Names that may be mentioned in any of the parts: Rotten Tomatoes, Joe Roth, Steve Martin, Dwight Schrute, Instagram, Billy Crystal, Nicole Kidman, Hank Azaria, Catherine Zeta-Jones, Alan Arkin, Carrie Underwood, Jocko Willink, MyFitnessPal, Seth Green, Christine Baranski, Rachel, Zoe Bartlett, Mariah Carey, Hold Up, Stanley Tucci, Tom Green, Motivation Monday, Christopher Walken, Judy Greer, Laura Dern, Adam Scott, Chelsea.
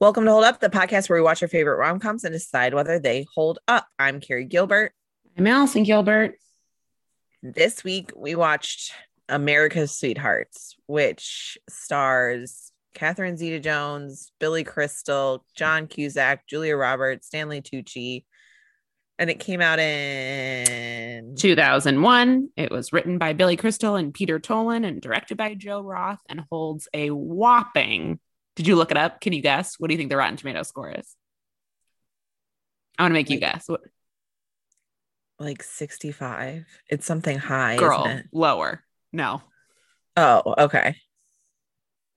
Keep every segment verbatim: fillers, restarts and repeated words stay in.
Welcome to Hold Up, the podcast where we watch our favorite rom-coms and decide whether they hold up. I'm Carrie Gilbert. I'm Allison Gilbert. This week, we watched America's Sweethearts, which stars Catherine Zeta-Jones, Billy Crystal, John Cusack, Julia Roberts, Stanley Tucci, and it came out in two thousand one. It was written by Billy Crystal and Peter Tolan and directed by Joe Roth and holds a whopping... Did you look it up? Can you guess? What do you think the Rotten Tomatoes score is? I want to make like, you guess. What? Like sixty-five. It's something high. Girl, isn't it? Lower. No. Oh, okay.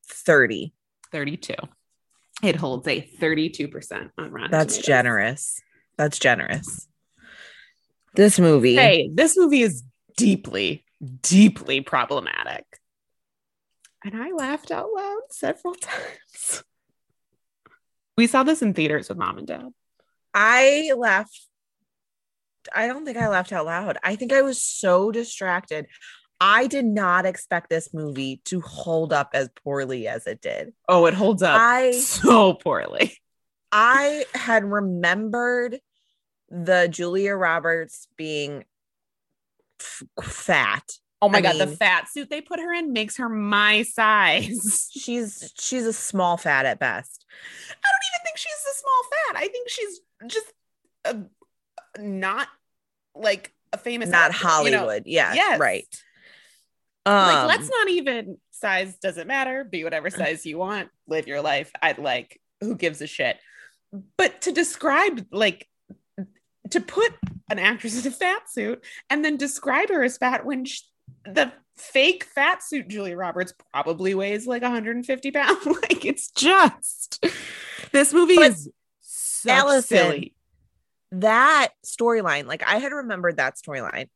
thirty. thirty-two. It holds a thirty-two percent on Rotten That's Tomatoes. generous. That's generous. This movie. Hey, this movie is deeply, deeply problematic. And I laughed out loud several times. We saw this in theaters with mom and dad. I laughed. I don't think I laughed out loud. I think I was so distracted. I did not expect this movie to hold up as poorly as it did. Oh, it holds up I, so poorly. I had remembered the Julia Roberts being f- fat. Oh my I God, mean, the fat suit they put her in makes her my size. She's she's a small fat at best. I don't even think she's a small fat. I think she's just a, not like a famous Not actress, Hollywood. You know? Yeah, yes. Right. Um, like, let's not even, size doesn't matter. Be whatever size you want. Live your life. I'd like, who gives a shit? But to describe, like, to put an actress in a fat suit and then describe her as fat when she, the fake fat suit Julia Roberts probably weighs like one hundred fifty pounds. Like, it's just, this movie but is so Allison, silly. That storyline, like I had remembered that storyline,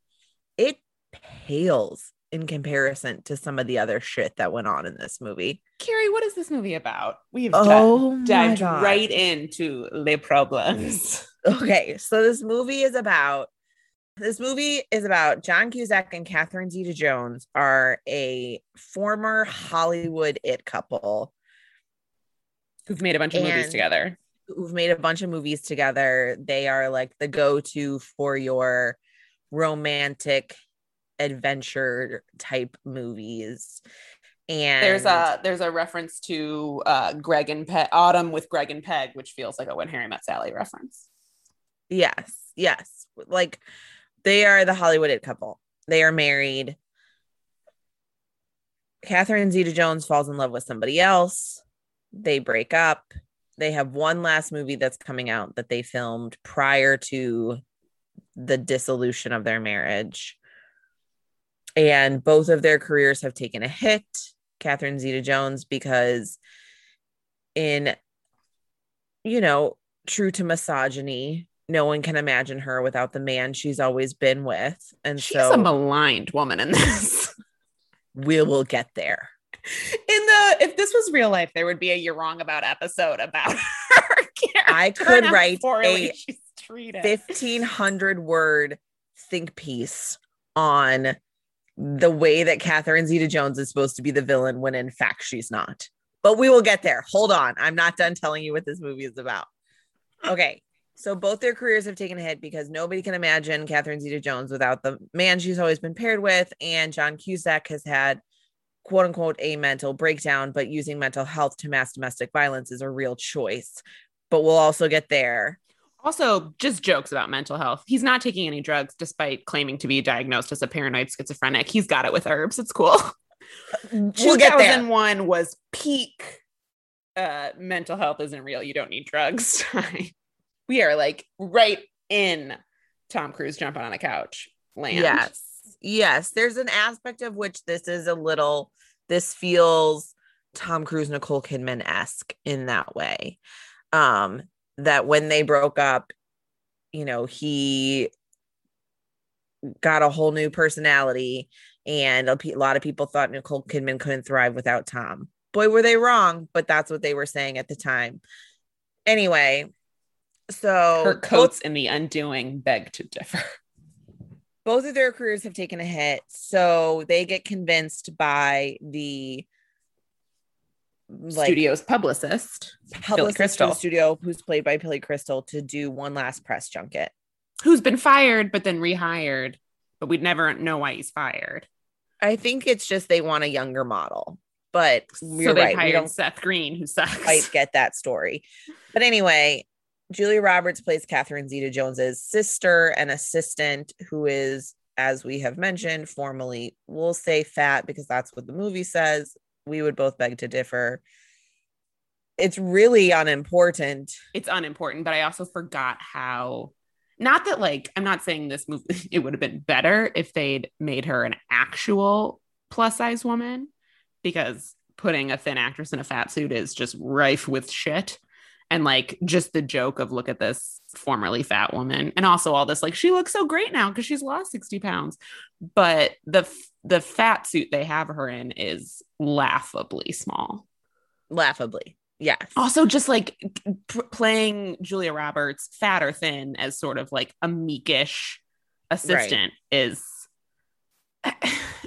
it pales in comparison to some of the other shit that went on in this movie. Carrie, what is this movie about? We've oh d- dived God. right into the problems. Okay, so this movie is about This movie is about John Cusack and Catherine Zeta-Jones are a former Hollywood it couple who've made a bunch of movies together. Who've made a bunch of movies together. They are like the go-to for your romantic adventure type movies. And there's a there's a reference to uh, Greg and Pe- Autumn with Greg and Peg, which feels like a When Harry Met Sally reference. Yes, yes, like. They are the Hollywood it couple. They are married. Catherine Zeta-Jones falls in love with somebody else. They break up. They have one last movie that's coming out that they filmed prior to the dissolution of their marriage. And both of their careers have taken a hit. Catherine Zeta-Jones, because in, you know, true to misogyny, no one can imagine her without the man she's always been with. And she's so, a maligned woman in this. We will get there. In the if this was real life, there would be a You're Wrong About episode about her. I could write a fifteen hundred word think piece on the way that Catherine Zeta-Jones is supposed to be the villain when in fact she's not. But we will get there. Hold on. I'm not done telling you what this movie is about. Okay. So both their careers have taken a hit because nobody can imagine Catherine Zeta-Jones without the man she's always been paired with. And John Cusack has had, quote unquote, a mental breakdown, but using mental health to mask domestic violence is a real choice. But we'll also get there. Also, just jokes about mental health. He's not taking any drugs, despite claiming to be diagnosed as a paranoid schizophrenic. He's got it with herbs. It's cool. We'll get there. two thousand one was peak. Uh, mental health isn't real. You don't need drugs. We are like right in Tom Cruise jumping on a couch land. Yes. Yes. There's an aspect of which this is a little, this feels Tom Cruise, Nicole Kidman-esque in that way. Um, that when they broke up, you know, he got a whole new personality and a lot of people thought Nicole Kidman couldn't thrive without Tom. Boy, were they wrong, but that's what they were saying at the time. Anyway. So her coats both, in The Undoing beg to differ. Both of their careers have taken a hit. So they get convinced by the like, studio's publicist, publicist Billy Crystal. From the studio, who's played by Billy Crystal, to do one last press junket. Who's been fired, but then rehired, but we'd never know why he's fired. I think it's just they want a younger model, but you're so they right. hired we don't Seth Green, who sucks. Quite get that story. But anyway, Julia Roberts plays Catherine Zeta-Jones's sister and assistant, who is, as we have mentioned, formerly, we'll say fat because that's what the movie says. We would both beg to differ. It's really unimportant. It's unimportant, but I also forgot how, not that like, I'm not saying this movie, it would have been better if they'd made her an actual plus size woman, because putting a thin actress in a fat suit is just rife with shit. And like just the joke of look at this formerly fat woman, and also all this like she looks so great now because she's lost sixty pounds. But the f- the fat suit they have her in is laughably small. Laughably, yes. Also, just like p- playing Julia Roberts, fat or thin, as sort of like a meekish assistant right. is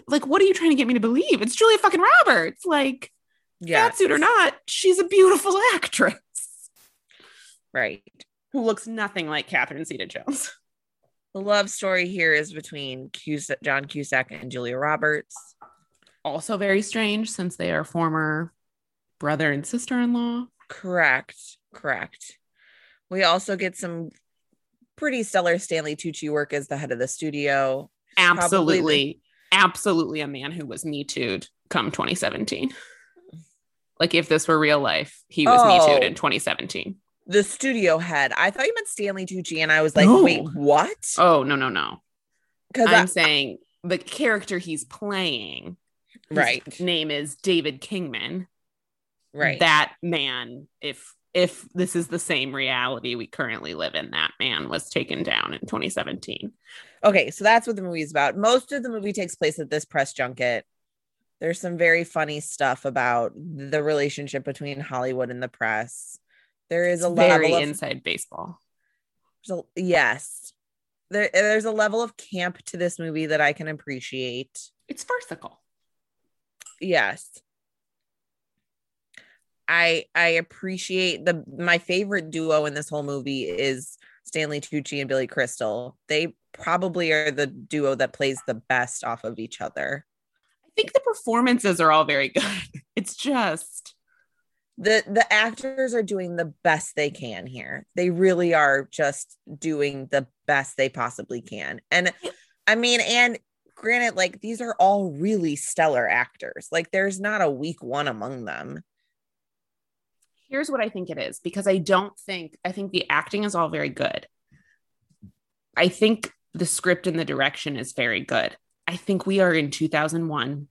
like, what are you trying to get me to believe? It's Julia fucking Roberts. Like, yes. Fat suit or not, she's a beautiful actress. Right. Who looks nothing like Catherine Zeta-Jones. The love story here is between Cus- John Cusack and Julia Roberts. Also very strange since they are former brother and sister-in-law. Correct. Correct. We also get some pretty stellar Stanley Tucci work as the head of the studio. Absolutely. The- absolutely a man who was Me Too'd come twenty seventeen. Like if this were real life, he was oh. Me Too'd in twenty seventeen. The studio head. I thought you meant Stanley Tucci, and I was like, no. Wait, what? Oh, no, no, no. Because I'm I, saying the character he's playing, right? His name is David Kingman. Right. That man, if if this is the same reality we currently live in, that man was taken down in twenty seventeen. Okay, so that's what the movie is about. Most of the movie takes place at this press junket. There's some very funny stuff about the relationship between Hollywood and the press. There is a level of inside baseball. So, yes. There, there's a level of camp to this movie that I can appreciate. It's farcical. Yes. I I appreciate the my favorite duo in this whole movie is Stanley Tucci and Billy Crystal. They probably are the duo that plays the best off of each other. I think the performances are all very good. It's just The the actors are doing the best they can here. They really are just doing the best they possibly can. And I mean, and granted, like these are all really stellar actors. Like there's not a weak one among them. Here's what I think it is, because I don't think, I think the acting is all very good. I think the script and the direction is very good. I think we are in two thousand one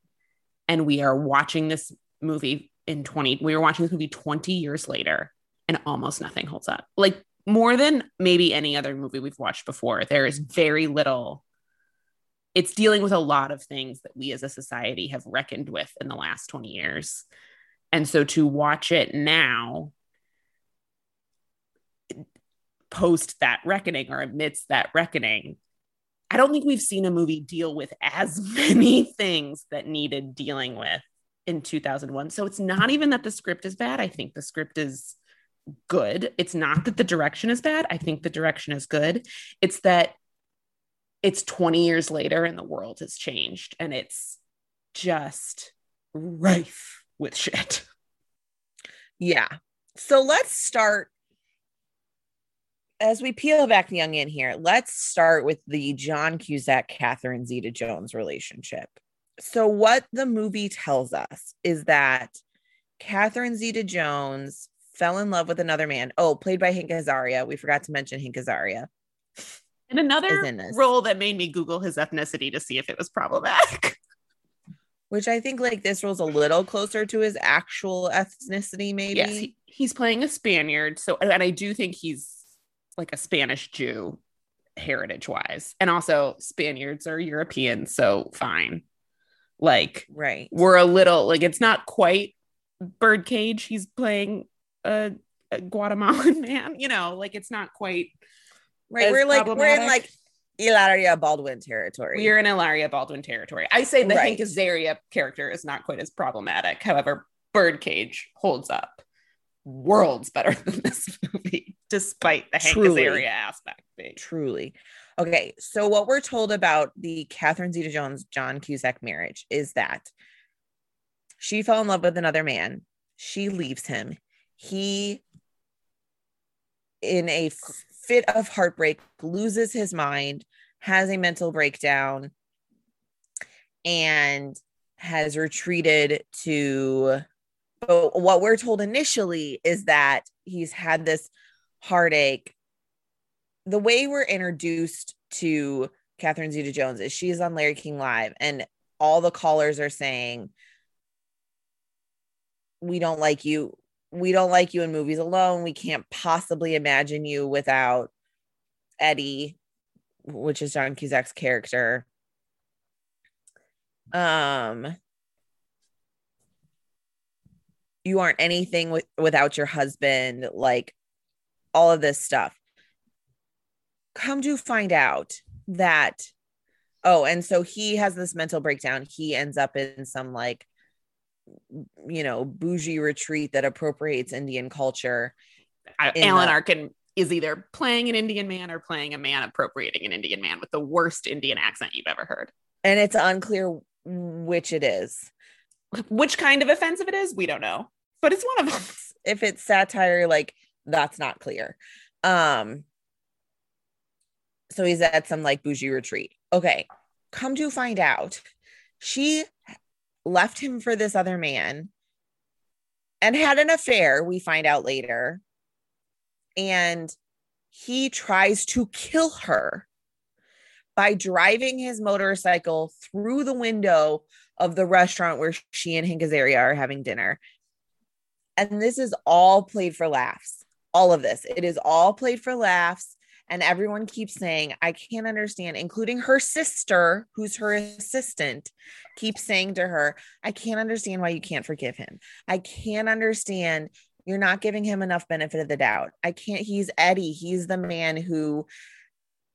and we are watching this movie in twenty, we were watching this movie twenty years later and almost nothing holds up. Like more than maybe any other movie we've watched before. There is very little. It's dealing with a lot of things that we as a society have reckoned with in the last twenty years. And so to watch it now, post that reckoning or amidst that reckoning, I don't think we've seen a movie deal with as many things that needed dealing with in two thousand one. So it's not even that the script is bad. I think the script is good. It's not that the direction is bad. I think the direction is good. It's that it's twenty years later and the world has changed and it's just rife with shit. Yeah. So let's start as we peel back the onion here. Let's start with the John Cusack, Catherine Zeta-Jones relationship. So what the movie tells us is that Catherine Zeta-Jones fell in love with another man. Oh, played by Hank Azaria. We forgot to mention Hank Azaria. And another role that made me Google his ethnicity to see if it was problematic. Which I think like this role's a little closer to his actual ethnicity, maybe. Yes, he, he's playing a Spaniard. So, and I do think he's like a Spanish Jew heritage wise. And also Spaniards are European. So fine. Like, right. We're a little like it's not quite Birdcage. He's playing a, a Guatemalan man, you know, like it's not quite right. We're like we're in like Hilaria Baldwin territory. We're in Hilaria Baldwin territory. I say the right. Hank Azaria character is not quite as problematic. However, Birdcage holds up worlds better than this movie, despite the Hank Azaria aspect being. Truly. Okay, so what we're told about the Catherine Zeta-Jones, John Cusack marriage is that she fell in love with another man. She leaves him. He, in a fit of heartbreak, loses his mind, has a mental breakdown, and has retreated to... But what we're told initially is that he's had this heartache. The way we're introduced to Catherine Zeta-Jones is she's on Larry King Live, and all the callers are saying, we don't like you. We don't like you in movies alone. We can't possibly imagine you without Eddie, which is John Cusack's character. Um... You aren't anything with, without your husband, like all of this stuff. Come to find out that, oh, and so he has this mental breakdown. He ends up in some like, you know, bougie retreat that appropriates Indian culture. I, in Alan the, Arkin is either playing an Indian man or playing a man appropriating an Indian man with the worst Indian accent you've ever heard. And it's unclear which it is. Which kind of offensive it is, we don't know, but it's one of them. If it's satire, like, that's not clear. Um, so he's at some like bougie retreat. Okay, come to find out, she left him for this other man and had an affair, we find out later. And he tries to kill her by driving his motorcycle through the window of the restaurant where she and Hank Azaria are having dinner. And this is all played for laughs. All of this. It is all played for laughs. And everyone keeps saying, I can't understand, including her sister, who's her assistant, keeps saying to her, I can't understand why you can't forgive him. I can't understand. You're not giving him enough benefit of the doubt. I can't. He's Eddie. He's the man who,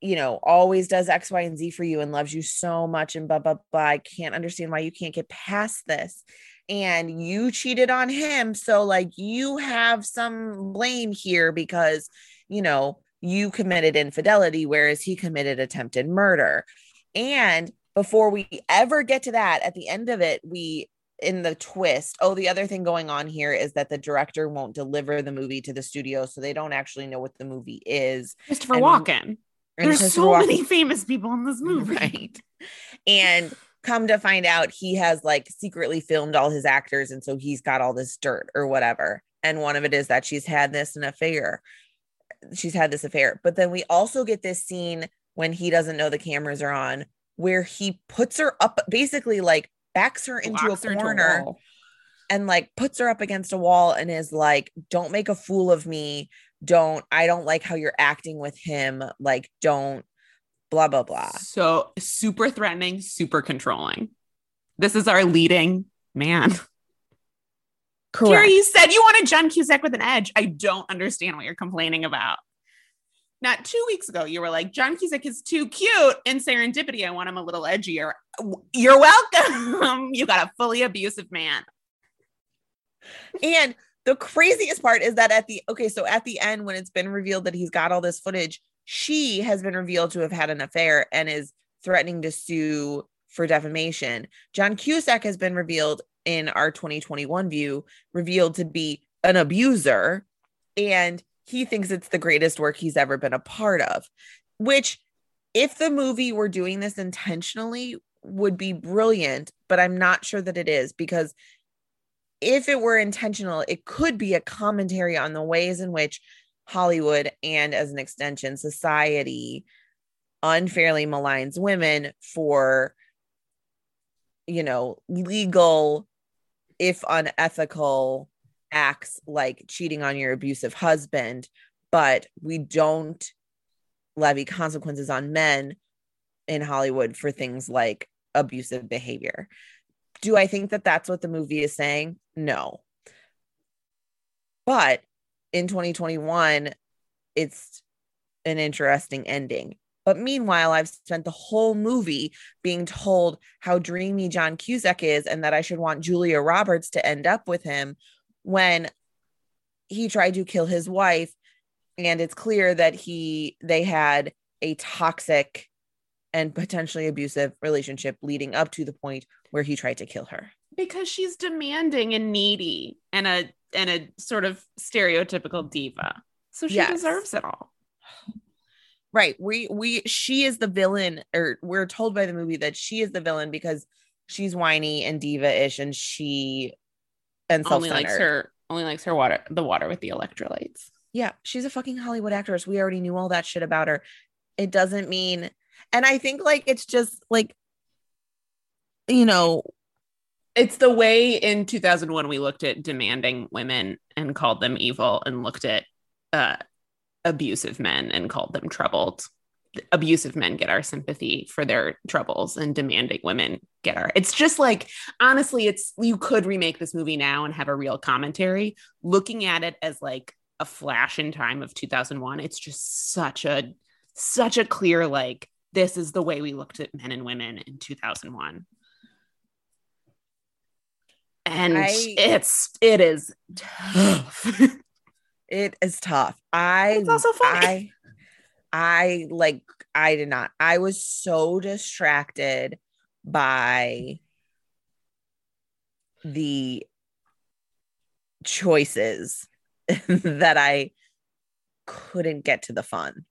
you know, always does X, Y, and Z for you and loves you so much and blah, blah, blah. I can't understand why you can't get past this. And you cheated on him. So like you have some blame here because, you know, you committed infidelity, whereas he committed attempted murder. And before we ever get to that, at the end of it, we, in the twist, oh, the other thing going on here is that the director won't deliver the movie to the studio. So they don't actually know what the movie is. Christopher Walken. And there's so Walken. Many famous people in this movie. Right. And come to find out, he has like secretly filmed all his actors. And so he's got all this dirt or whatever. And one of it is that she's had this an affair. She's had this affair. But then we also get this scene when he doesn't know the cameras are on, where he puts her up, basically like backs her into Locks a corner into a and like puts her up against a wall and is like, don't make a fool of me. Don't, I don't like how you're acting with him. Like, don't, blah, blah, blah. So super threatening, super controlling. This is our leading man. Correct. Carrie, you said you wanted John Cusack with an edge. I don't understand what you're complaining about. Not two weeks ago, you were like, John Cusack is too cute in Serendipity. I want him a little edgier. You're welcome. You got a fully abusive man. And the craziest part is that at the, okay, so at the end, when it's been revealed that he's got all this footage, she has been revealed to have had an affair and is threatening to sue for defamation. John Cusack has been revealed in our twenty twenty-one view, revealed to be an abuser, and he thinks it's the greatest work he's ever been a part of, which if the movie were doing this intentionally would be brilliant, but I'm not sure that it is, because if it were intentional, it could be a commentary on the ways in which Hollywood and, as an extension, society unfairly maligns women for, you know, legal, if unethical, acts like cheating on your abusive husband. But we don't levy consequences on men in Hollywood for things like abusive behavior. Do I think that that's what the movie is saying? No. But in twenty twenty-one, it's an interesting ending. But meanwhile, I've spent the whole movie being told how dreamy John Cusack is and that I should want Julia Roberts to end up with him when he tried to kill his wife. And it's clear that he they had a toxic and potentially abusive relationship leading up to the point where he tried to kill her. Because she's demanding and needy and a and a sort of stereotypical diva. So she yes. deserves it all. Right. We, we, she is the villain, or we're told by the movie that she is the villain because she's whiny and diva-ish and she and only likes her, only likes her water, the water with the electrolytes. Yeah. She's a fucking Hollywood actress. We already knew all that shit about her. It doesn't mean, and I think like, it's just like, you know, it's the way in two thousand one, we looked at demanding women and called them evil and looked at, uh, abusive men and called them troubled. Abusive men get our sympathy for their troubles and demanding women get our, it's just like, honestly, it's, you could remake this movie now and have a real commentary looking at it as like a flash in time of two thousand one. It's just such a, such a clear, like, this is the way we looked at men and women in two thousand one. And I... it's, it is tough. It is tough. I, it's also funny. I, I like, I did not, I was so distracted by the choices that I couldn't get to the fun.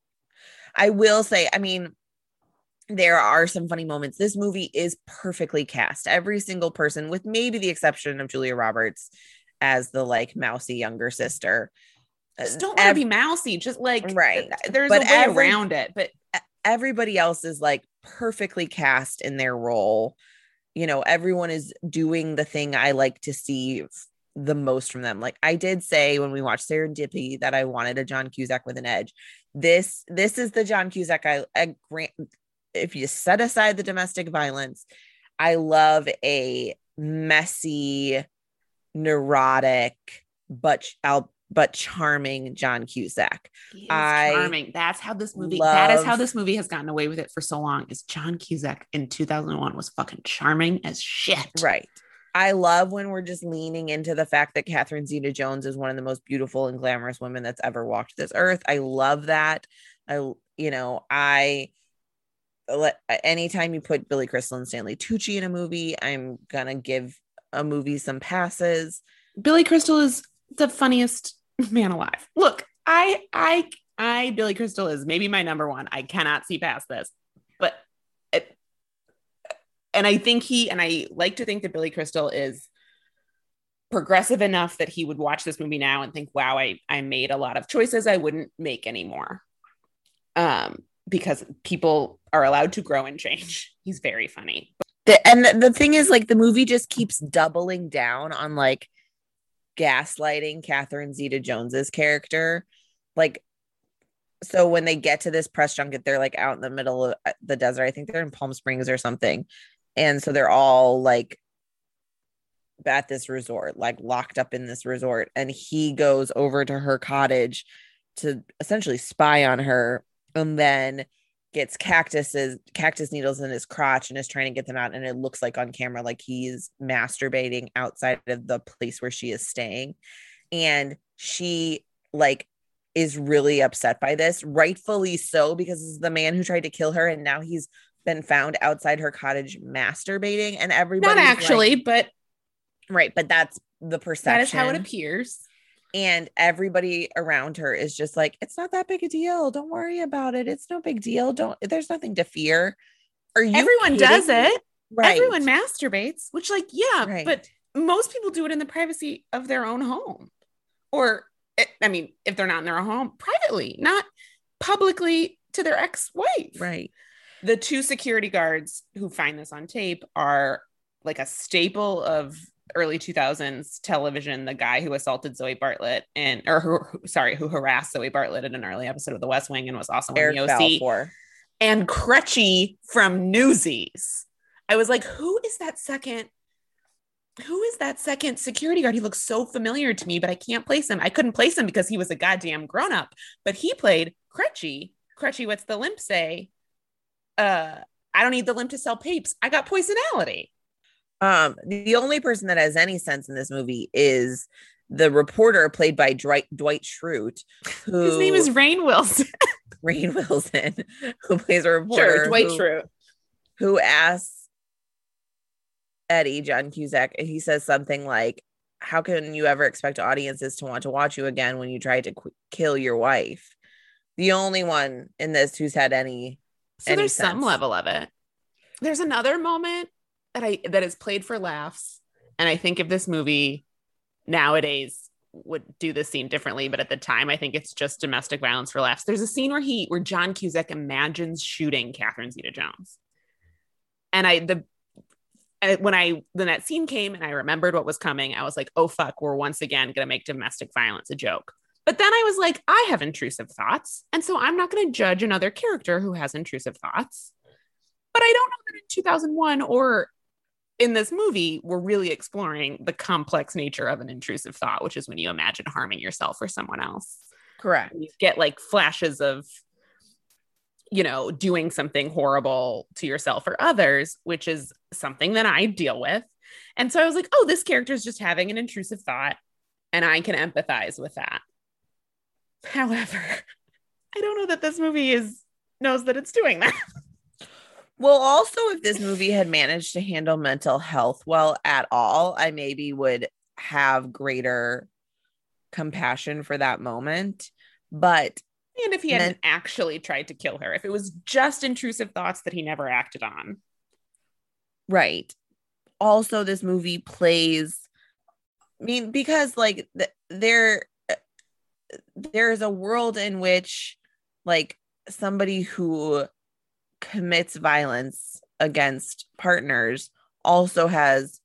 I will say, I mean, there are some funny moments. This movie is perfectly cast. Every single person, with maybe the exception of Julia Roberts as the like mousy younger sister. Just don't want to Every- be mousy, just like right. There's but a way every- around it, but everybody else is like perfectly cast in their role. You know, everyone is doing the thing I like to see the most from them. Like I did say when we watched Serendipity that I wanted a John Cusack with an edge. This this is the John Cusack I, I grant. If you set aside the domestic violence, I love a messy, neurotic, but I'll. but charming John Cusack. He is I charming. That's how this movie, love, that is how this movie has gotten away with it for so long, is John Cusack in two thousand one was fucking charming as shit. Right. I love when we're just leaning into the fact that Catherine Zeta-Jones is one of the most beautiful and glamorous women that's ever walked this earth. I love that. I, you know, I, anytime you put Billy Crystal and Stanley Tucci in a movie, I'm going to give a movie some passes. Billy Crystal is the funniest man alive. Look, I, I, I, Billy Crystal is maybe my number one. I cannot see past this, but, it, and I think he, and I like to think that Billy Crystal is progressive enough that he would watch this movie now and think, wow, I, I made a lot of choices I wouldn't make anymore. Um, because people are allowed to grow and change. He's very funny. The, and the, the thing is like, the movie just keeps doubling down on like, gaslighting Catherine Zeta-Jones's character. Like, so when they get to this press junket, they're like out in the middle of the desert. I think they're in Palm Springs or something. And so they're all like at this resort, like locked up in this resort. And he goes over to her cottage to essentially spy on her and then gets cactuses, cactus needles in his crotch and is trying to get them out. And it looks like on camera, like he's masturbating outside of the place where she is staying. And she like is really upset by this, rightfully so, because this is the man who tried to kill her. And now he's been found outside her cottage masturbating and everybody. Not actually, like, but. Right. But that's the perception. That is how it appears. And everybody around her is just like, it's not that big a deal. Don't worry about it. It's no big deal. Don't, there's nothing to fear. Are you Everyone does me? It. Right. Everyone masturbates, which like, yeah, right. But most people do it in the privacy of their own home. Or, I mean, if they're not in their own home, privately, not publicly to their ex-wife. Right. The two security guards who find this on tape are like a staple of early two thousands television, the guy who assaulted Zoe Bartlett and, or who, sorry, who harassed Zoe Bartlett in an early episode of The West Wing and was also in the O C, and Crutchie from Newsies. I was like, who is that second? Who is that second security guard? He looks so familiar to me, but I can't place him. I couldn't place him because he was a goddamn grown up, but he played Crutchie. Crutchie, what's the limp say? uh, I don't need the limb to sell papes. I got poisonality. Um, the only person that has any sense in this movie is the reporter played by Dwight, Dwight Schrute. Who, his name is Rainn Wilson. Rainn Wilson, who plays a reporter. Sure, Dwight who, Schrute. Who asks Eddie, John Cusack, and he says something like, how can you ever expect audiences to want to watch you again when you tried to qu- kill your wife? The only one in this who's had any So any there's sense. Some level of it. There's another moment that I that is played for laughs. And I think if this movie nowadays would do this scene differently, but at the time, I think it's just domestic violence for laughs. There's a scene where he where John Cusack imagines shooting Catherine Zeta-Jones. And I the And when I when that scene came and I remembered what was coming, I was like, oh, fuck, we're once again going to make domestic violence a joke. But then I was like, I have intrusive thoughts. And so I'm not going to judge another character who has intrusive thoughts. But I don't know that in two thousand one or in this movie, we're really exploring the complex nature of an intrusive thought, which is when you imagine harming yourself or someone else. Correct. And you get like flashes of, you know, doing something horrible to yourself or others, which is something that I deal with. And so I was like, oh, this character is just having an intrusive thought and I can empathize with that. However, I don't know that this movie is knows that it's doing that. Well, also, if this movie had managed to handle mental health well at all, I maybe would have greater compassion for that moment. But and if he hadn't then, actually tried to kill her, if it was just intrusive thoughts that he never acted on. Right. Also, this movie plays, I mean, because like th- there, there is a world in which like somebody who commits violence against partners also has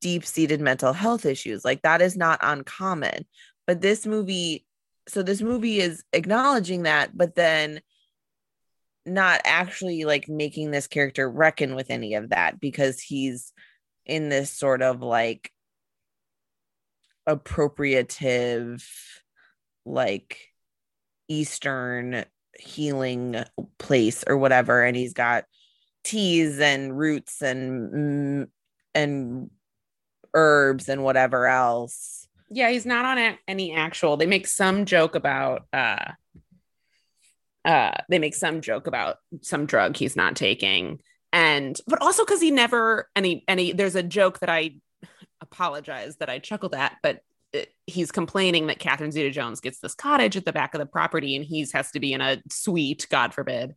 deep-seated mental health issues. Like that is not uncommon, but this movie So this movie is acknowledging that, but then not actually like making this character reckon with any of that because he's in this sort of like appropriative, like Eastern healing place or whatever. And he's got teas and roots and, and herbs and whatever else. Yeah, he's not on a- any actual. They make some joke about uh, uh, they make some joke about some drug he's not taking, and but also because he never any any. There's a joke that I apologize that I chuckled at, but it, he's complaining that Catherine Zeta-Jones gets this cottage at the back of the property, and he's has to be in a suite, God forbid.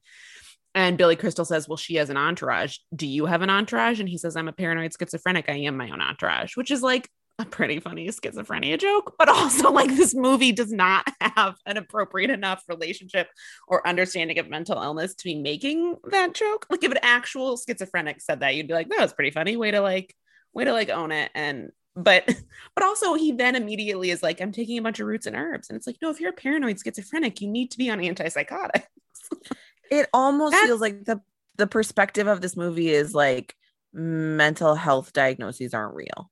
And Billy Crystal says, "Well, she has an entourage. Do you have an entourage?" And he says, "I'm a paranoid schizophrenic. I am my own entourage," which is like a pretty funny schizophrenia joke, but also like this movie does not have an appropriate enough relationship or understanding of mental illness to be making that joke. Like if an actual schizophrenic said that, you'd be like, no, it's pretty funny way to like, way to like own it. And, but, but also he then immediately is like, I'm taking a bunch of roots and herbs. And it's like, no, if you're a paranoid schizophrenic, you need to be on antipsychotics. It almost That's- feels like the, the perspective of this movie is like mental health diagnoses aren't real.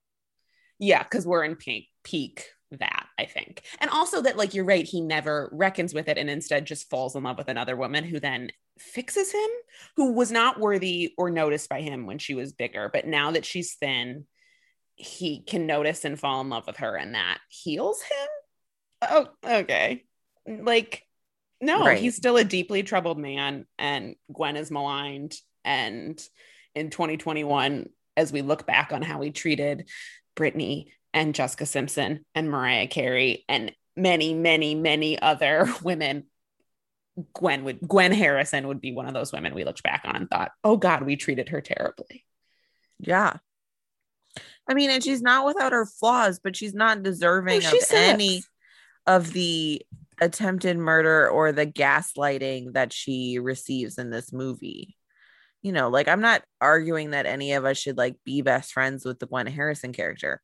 Yeah, because we're in peak, peak that, I think. And also that, like, you're right, he never reckons with it and instead just falls in love with another woman who then fixes him, who was not worthy or noticed by him when she was bigger. But now that she's thin, he can notice and fall in love with her, and that heals him? Oh, okay. Like, no, right. He's still a deeply troubled man, and Gwen is maligned. And in twenty twenty-one, as we look back on how he treated Britney and Jessica Simpson and Mariah Carey and many, many, many other women. Gwen would Gwen Harrison would be one of those women we looked back on and thought, oh God, we treated her terribly. Yeah. I mean, and she's not without her flaws, but she's not deserving well, she of says. any of the attempted murder or the gaslighting that she receives in this movie. You know, like I'm not arguing that any of us should like be best friends with the Gwen Harrison character,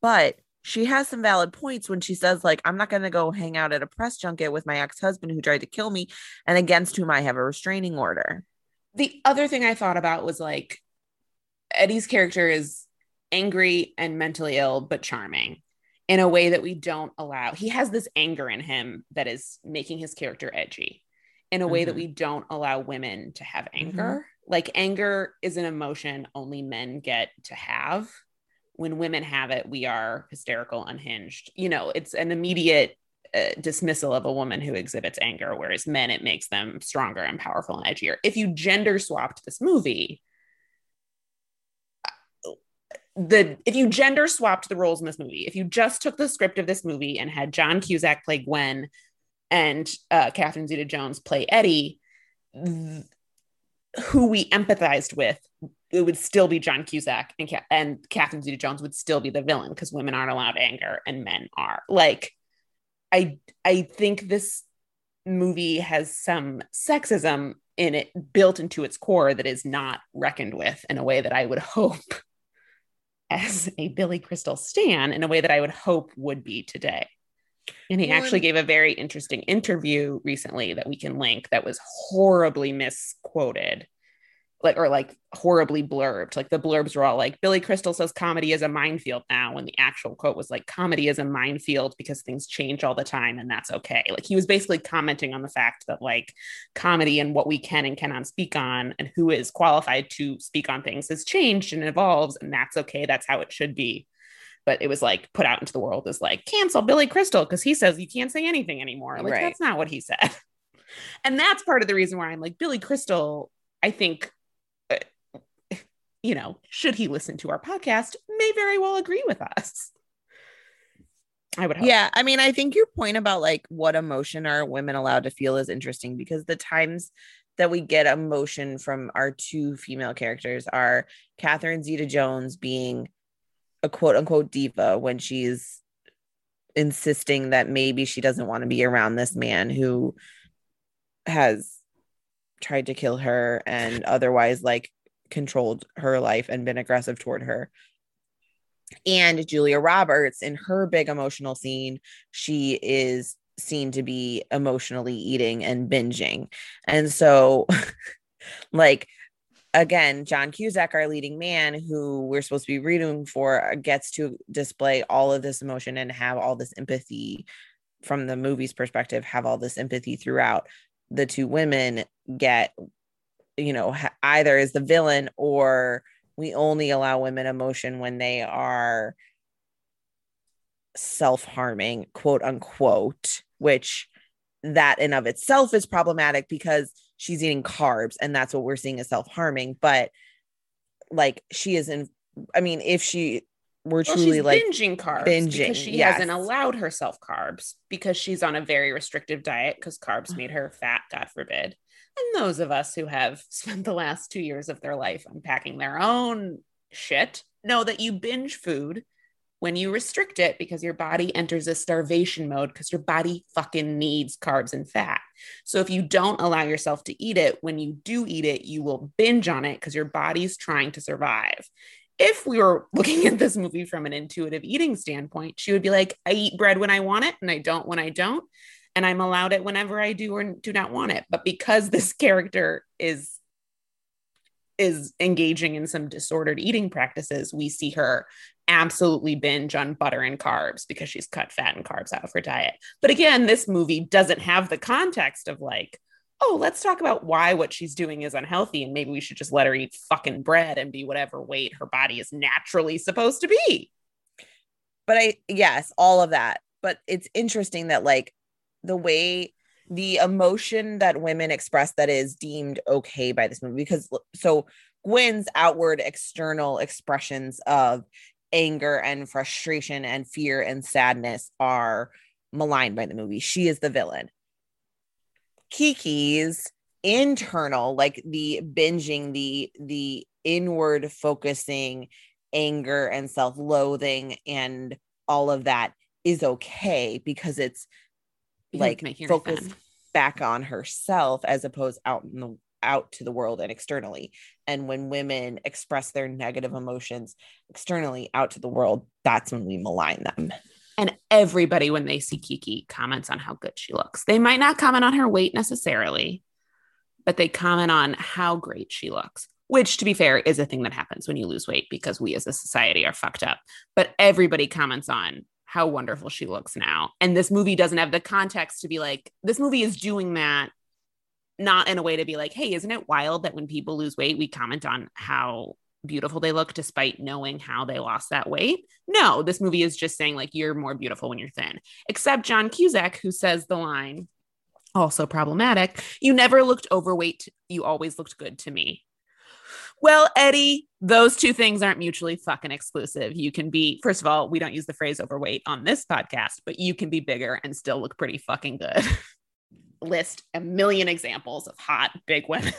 but she has some valid points when she says like, I'm not going to go hang out at a press junket with my ex-husband who tried to kill me and against whom I have a restraining order. The other thing I thought about was like, Eddie's character is angry and mentally ill, but charming in a way that we don't allow. He has this anger in him that is making his character edgy. in a way mm-hmm. that we don't allow women to have anger. Mm-hmm. Like anger is an emotion only men get to have. When women have it, we are hysterical, unhinged. You know, it's an immediate uh, dismissal of a woman who exhibits anger, whereas men, it makes them stronger and powerful and edgier. If you gender swapped this movie, the if you gender swapped the roles in this movie, if you just took the script of this movie and had John Cusack play Gwen and uh, Catherine Zeta-Jones play Eddie, th- who we empathized with, it would still be John Cusack and, Ca- and Catherine Zeta-Jones would still be the villain because women aren't allowed anger and men are. Like, I, I think this movie has some sexism in it built into its core that is not reckoned with in a way that I would hope as a Billy Crystal stan, in a way that I would hope would be today. And he well, actually gave a very interesting interview recently that we can link that was horribly misquoted, like, or like horribly blurbed. Like the blurbs were all like, Billy Crystal says comedy is a minefield now. When the actual quote was like, comedy is a minefield because things change all the time and that's okay. Like he was basically commenting on the fact that like comedy and what we can and cannot speak on and who is qualified to speak on things has changed and evolves. And that's okay. That's how it should be. But it was like put out into the world as like cancel Billy Crystal because he says you can't say anything anymore. Like right. That's not what he said. And that's part of the reason why I'm like Billy Crystal, I think, uh, you know, should he listen to our podcast, may very well agree with us. I would hope. Yeah. I mean, I think your point about like what emotion are women allowed to feel is interesting because the times that we get emotion from our two female characters are Catherine Zeta-Jones being a quote unquote diva when she's insisting that maybe she doesn't want to be around this man who has tried to kill her and otherwise like controlled her life and been aggressive toward her. And Julia Roberts in her big emotional scene, she is seen to be emotionally eating and binging. And so like, again, John Cusack, our leading man who we're supposed to be rooting for, gets to display all of this emotion and have all this empathy from the movie's perspective, have all this empathy throughout. The two women get, you know, ha- either is the villain or we only allow women emotion when they are self-harming, quote unquote, which that in of itself is problematic because she's eating carbs and that's what we're seeing as self-harming. But like she is in, I mean, if she were well, truly she's like binging carbs binging, because she yes. hasn't allowed herself carbs because she's on a very restrictive diet because carbs made her fat, God forbid. And those of us who have spent the last two years of their life unpacking their own shit know that you binge food when you restrict it because your body enters a starvation mode because your body fucking needs carbs and fat. So if you don't allow yourself to eat it, when you do eat it, you will binge on it because your body's trying to survive. If we were looking at this movie from an intuitive eating standpoint, she would be like, I eat bread when I want it and I don't when I don't. And I'm allowed it whenever I do or do not want it. But because this character is, is engaging in some disordered eating practices, we see her absolutely binge on butter and carbs because she's cut fat and carbs out of her diet. But again, this movie doesn't have the context of like, oh, let's talk about why what she's doing is unhealthy and maybe we should just let her eat fucking bread and be whatever weight her body is naturally supposed to be. But I, yes, all of that. But it's interesting that like the way the emotion that women express that is deemed okay by this movie, because so Gwen's outward external expressions of anger and frustration and fear and sadness are maligned by the movie. She is the villain. Kiki's internal, like the binging, the, the inward focusing anger and self-loathing and all of that is okay because it's, like focus back on herself as opposed out in the out to the world and externally. And when women express their negative emotions externally out to the world, that's when we malign them. And everybody, when they see Kiki, comments on how good she looks. They might not comment on her weight necessarily, but they comment on how great she looks, which to be fair is a thing that happens when you lose weight because we as a society are fucked up, but everybody comments on how wonderful she looks now. And this movie doesn't have the context to be like, this movie is doing that not in a way to be like, hey, isn't it wild that when people lose weight, we comment on how beautiful they look despite knowing how they lost that weight? No, this movie is just saying like, you're more beautiful when you're thin, except John Cusack, who says the line, also problematic, you never looked overweight, you always looked good to me. Well, Eddie, those two things aren't mutually fucking exclusive. You can be, first of all, we don't use the phrase overweight on this podcast, but you can be bigger and still look pretty fucking good. List a million examples of hot, big women.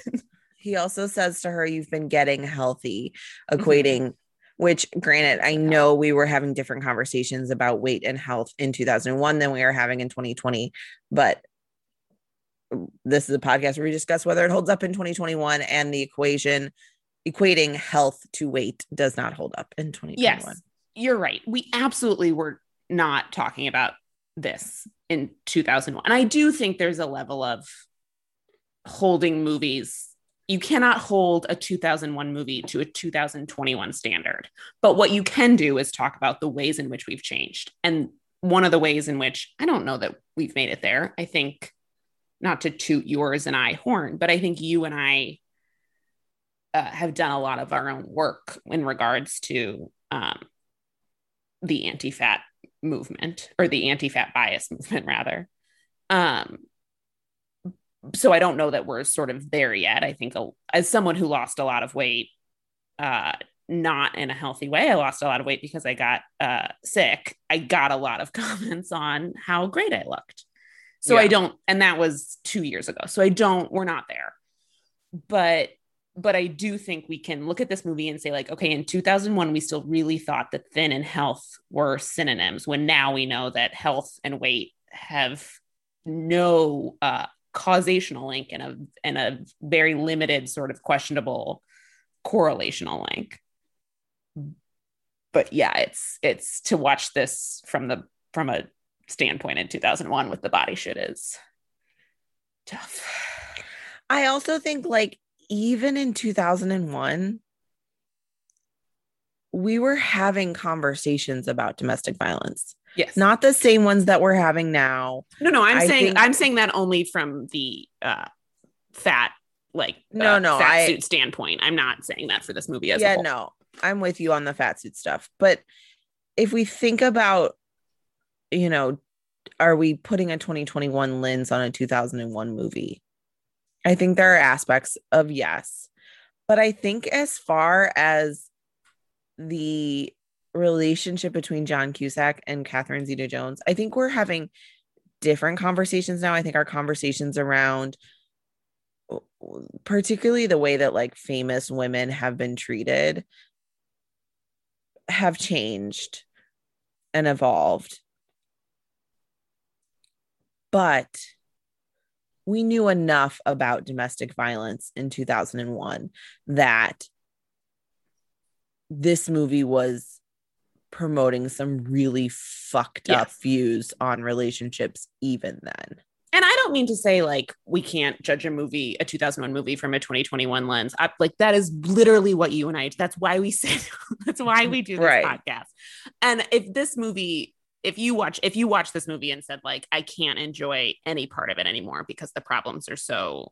He also says to her, you've been getting healthy, equating, mm-hmm. which granted, I know we were having different conversations about weight and health in two thousand one than we are having in twenty twenty, but this is a podcast where we discuss whether it holds up in twenty twenty-one, and the equation equating health to weight does not hold up in twenty twenty-one. Yes, you're right. We absolutely were not talking about this in two thousand one. And I do think there's a level of holding movies. You cannot hold a two thousand one movie to a two thousand twenty-one standard, but what you can do is talk about the ways in which we've changed. And one of the ways in which I don't know that we've made it there, I think, not to toot yours and I horn, but I think you and I uh, have done a lot of our own work in regards to um, the anti-fat movement, or the anti-fat bias movement rather. Um, so I don't know that we're sort of there yet. I think uh, as someone who lost a lot of weight, uh, not in a healthy way, I lost a lot of weight because I got uh, sick. I got a lot of comments on how great I looked. So yeah. I don't, and that was two years ago. So I don't, we're not there, but, but I do think we can look at this movie and say like, okay, in two thousand one, we still really thought that thin and health were synonyms, when now we know that health and weight have no uh, causational link and a, and a very limited sort of questionable correlational link. But yeah, it's, it's to watch this from the, from a, standpoint in two thousand one with the body shit is tough. I also think like even in two thousand one, we were having conversations about domestic violence. Yes. Not the same ones that we're having now. No, no, I'm I saying think- I'm saying that only from the uh, fat, like no, uh, no, fat I, suit standpoint. I'm not saying that for this movie as yeah, a whole. Yeah, no, I'm with you on the fat suit stuff. But if we think about, you know, are we putting a twenty twenty-one lens on a two thousand one movie? I think there are aspects of yes, but I think as far as the relationship between John Cusack and Catherine Zeta-Jones, I think we're having different conversations now. I think our conversations around particularly the way that like famous women have been treated have changed and evolved. But we knew enough about domestic violence in two thousand one that this movie was promoting some really fucked yes. up views on relationships even then. And I don't mean to say like, we can't judge a movie, a two thousand one movie from a twenty twenty-one lens. I, like that is literally what you and I, that's why we say, that's why we do this right. podcast. And if this movie If you watch, if you watch this movie and said like, I can't enjoy any part of it anymore because the problems are so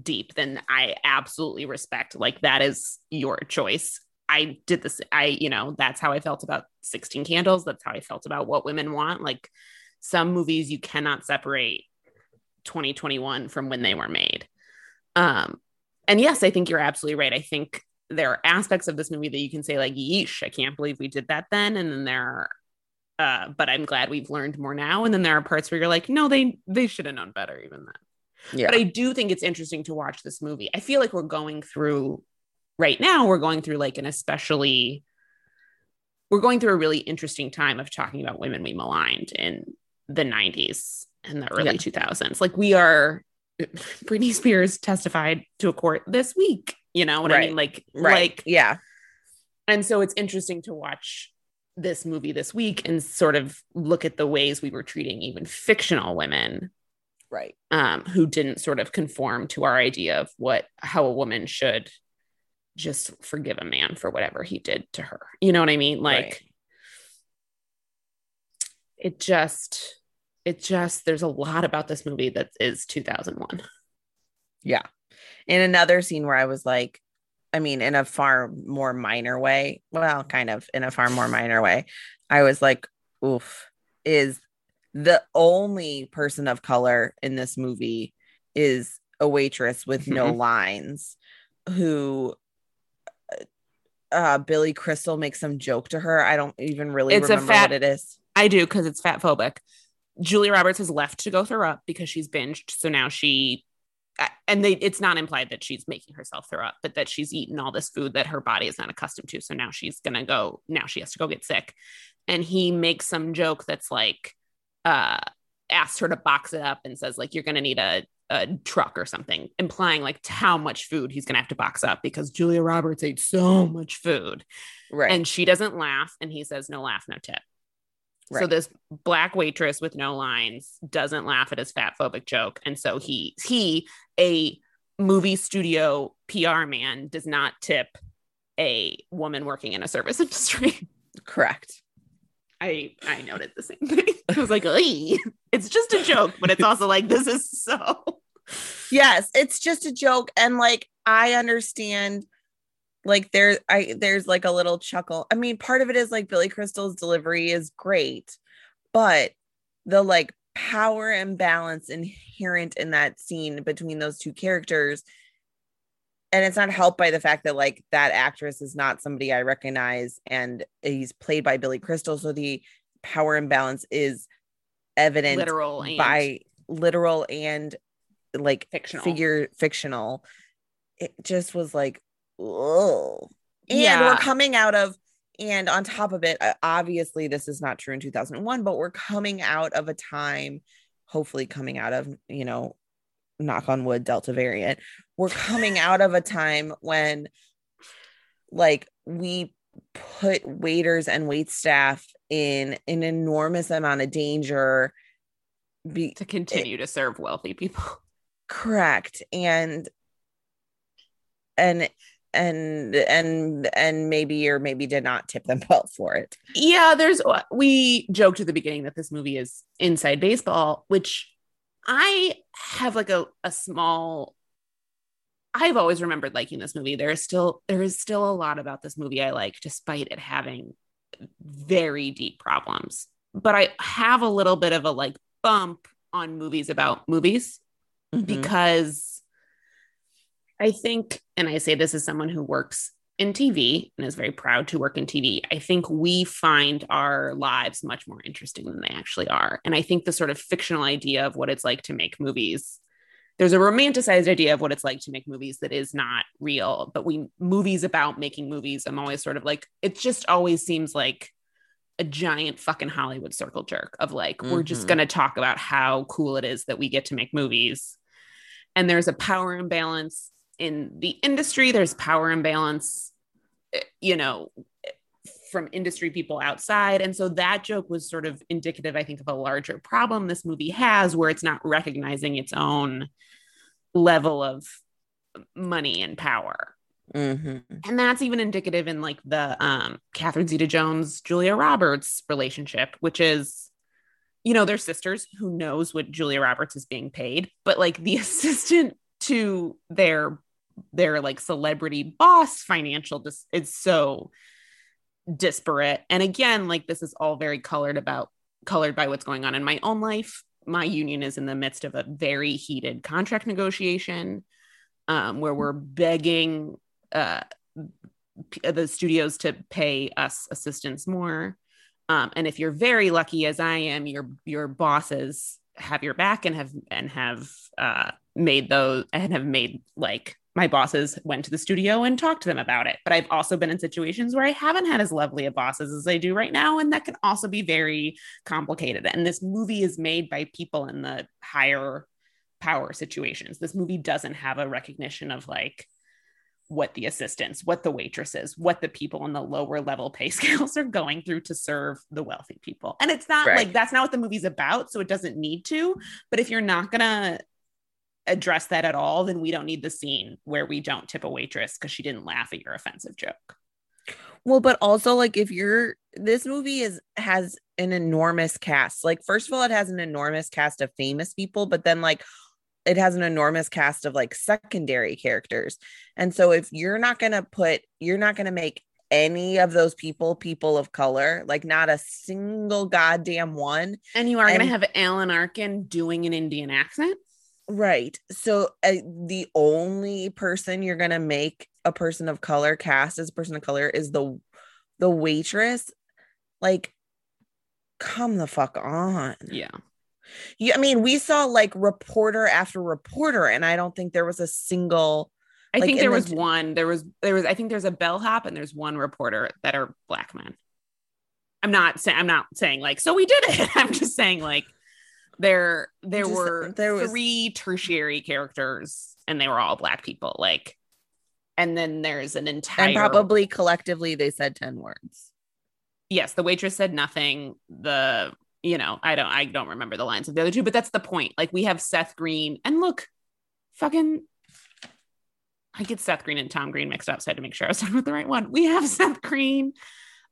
deep, then I absolutely respect, like, that is your choice. I did this. I, you know, that's how I felt about sixteen candles. That's how I felt about What Women Want. Like some movies you cannot separate twenty twenty-one from when they were made. Um, and yes, I think you're absolutely right. I think there are aspects of this movie that you can say like, yeesh, I can't believe we did that then. And then there are, Uh, but I'm glad we've learned more now. And then there are parts where you're like, no, they they should have known better even then. Yeah. But I do think it's interesting to watch this movie. I feel like we're going through right now, we're going through like an especially, we're going through a really interesting time of talking about women we maligned in the nineties and the early yeah. two thousands. Like we are, Britney Spears testified to a court this week, you know what right. I mean? Like, right. like, yeah. And so it's interesting to watch this movie this week and sort of look at the ways we were treating even fictional women, right? Um, who didn't sort of conform to our idea of what, how a woman should just forgive a man for whatever he did to her. You know what I mean? Like right. it just, it just, there's a lot about this movie that is two thousand one. Yeah. In another scene where I was like, I mean, in a far more minor way, well, kind of in a far more minor way, I was like, oof, is the only person of color in this movie is a waitress with mm-hmm. no lines, who uh, Billy Crystal makes some joke to her. I don't even really it's remember a fat, what it is. I do, because it's fat phobic. Julia Roberts has left to go throw up because she's binged. So now she, and they, it's not implied that she's making herself throw up, but that she's eaten all this food that her body is not accustomed to. So now she's going to go, now she has to go get sick. And he makes some joke that's like, uh, asks her to box it up and says like, you're going to need a, a truck or something, implying like how much food he's going to have to box up because Julia Roberts ate so much food. Right. And she doesn't laugh. And he says, no laugh, no tip. Right. So this black waitress with no lines doesn't laugh at his fat phobic joke. And so he, he, a movie studio P R man, does not tip a woman working in a service industry. Correct. I, I noted the same thing. I was like, ey. It's just a joke, but it's also like, this is so. Yes. It's just a joke. And like, I understand, like there, I, there's like a little chuckle. I mean, part of it is like Billy Crystal's delivery is great, but the like power imbalance inherent in that scene between those two characters. And it's not helped by the fact that like that actress is not somebody I recognize and he's played by Billy Crystal. So the power imbalance is evident literal and by literal and like fictional figure fictional. It just was like, oh, and yeah. We're coming out of, and on top of it, obviously this is not true in two thousand one, but we're coming out of a time, hopefully coming out of, you know, knock on wood, Delta variant, we're coming out of a time when like we put waiters and waitstaff in an enormous amount of danger be- to continue it- to serve wealthy people. Correct. And, and, and and and maybe or maybe did not tip them well for it. Yeah, there's we joked at the beginning that this movie is inside baseball, which I have like a a small I've always remembered liking this movie. There is still there is still a lot about this movie I like, despite it having very deep problems. But I have a little bit of a like bump on movies about movies mm-hmm. because I think, and I say this as someone who works in T V and is very proud to work in T V, I think we find our lives much more interesting than they actually are. And I think the sort of fictional idea of what it's like to make movies, there's a romanticized idea of what it's like to make movies that is not real, but we movies about making movies, I'm always sort of like, it just always seems like a giant fucking Hollywood circle jerk of like, mm-hmm. we're just going to talk about how cool it is that we get to make movies. And there's a power imbalance in the industry, there's power imbalance, you know, from industry people outside. And so that joke was sort of indicative, I think, of a larger problem this movie has, where it's not recognizing its own level of money and power. Mm-hmm. And that's even indicative in like the um, Catherine Zeta-Jones, Julia Roberts relationship, which is, you know, they're sisters, who knows what Julia Roberts is being paid, but like the assistant to their their like celebrity boss financial dis- is so disparate. And again, like this is all very colored about colored by what's going on in my own life. My union is in the midst of a very heated contract negotiation um, where we're begging uh, p- the studios to pay us assistants more. Um, and if you're very lucky, as I am, your your bosses have your back and have and have uh, made those and have made like my bosses went to the studio and talked to them about it. But I've also been in situations where I haven't had as lovely of bosses as I do right now. And that can also be very complicated. And this movie is made by people in the higher power situations. This movie doesn't have a recognition of like what the assistants, what the waitresses, what the people on the lower level pay scales are going through to serve the wealthy people. And it's not right. like, that's not what the movie's about. So it doesn't need to, but if you're not going to address that at all, then we don't need the scene where we don't tip a waitress because she didn't laugh at your offensive joke. Well, but also like if you're, this movie is, has an enormous cast. Like, first of all, it has an enormous cast of famous people, but then like it has an enormous cast of like secondary characters. And so if you're not going to put, you're not going to make any of those people, people of color, like not a single goddamn one. And you are going to have Alan Arkin doing an Indian accent. Right. So uh, the only person you're going to make a person of color cast as a person of color is the, the waitress. Like, come the fuck on. Yeah. You, I mean, we saw like reporter after reporter, and I don't think there was a single. I like, think there was the, one. There was there was. I think there's a bellhop and there's one reporter that are black men. I'm not saying. I'm not saying like. So we did it. I'm just saying like there there just, were there was, three tertiary characters, and they were all black people. Like, and then there's an entire. And probably collectively they said ten words. Yes, the waitress said nothing. The you know I don't I don't remember the lines of the other two, but that's the point. Like we have Seth Green and look, fucking. I get Seth Green and Tom Green mixed up, so I had to make sure I was talking about the right one. We have Seth Green.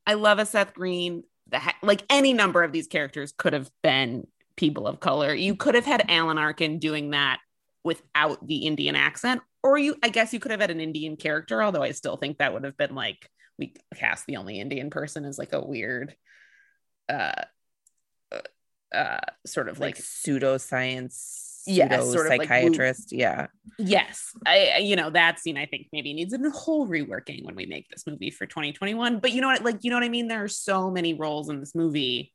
I love a Seth Green. The ha- like any number of these characters could have been people of color. You could have had Alan Arkin doing that without the Indian accent, or you, I guess you could have had an Indian character, although I still think that would have been like, we cast the only Indian person as like a weird uh, uh, sort of like, like pseudoscience. Yeah, sort of psychiatrist. Like, yeah. Yes. I, you know, that scene I think maybe needs a whole reworking when we make this movie for twenty twenty-one. But you know what, like, you know what I mean? There are so many roles in this movie.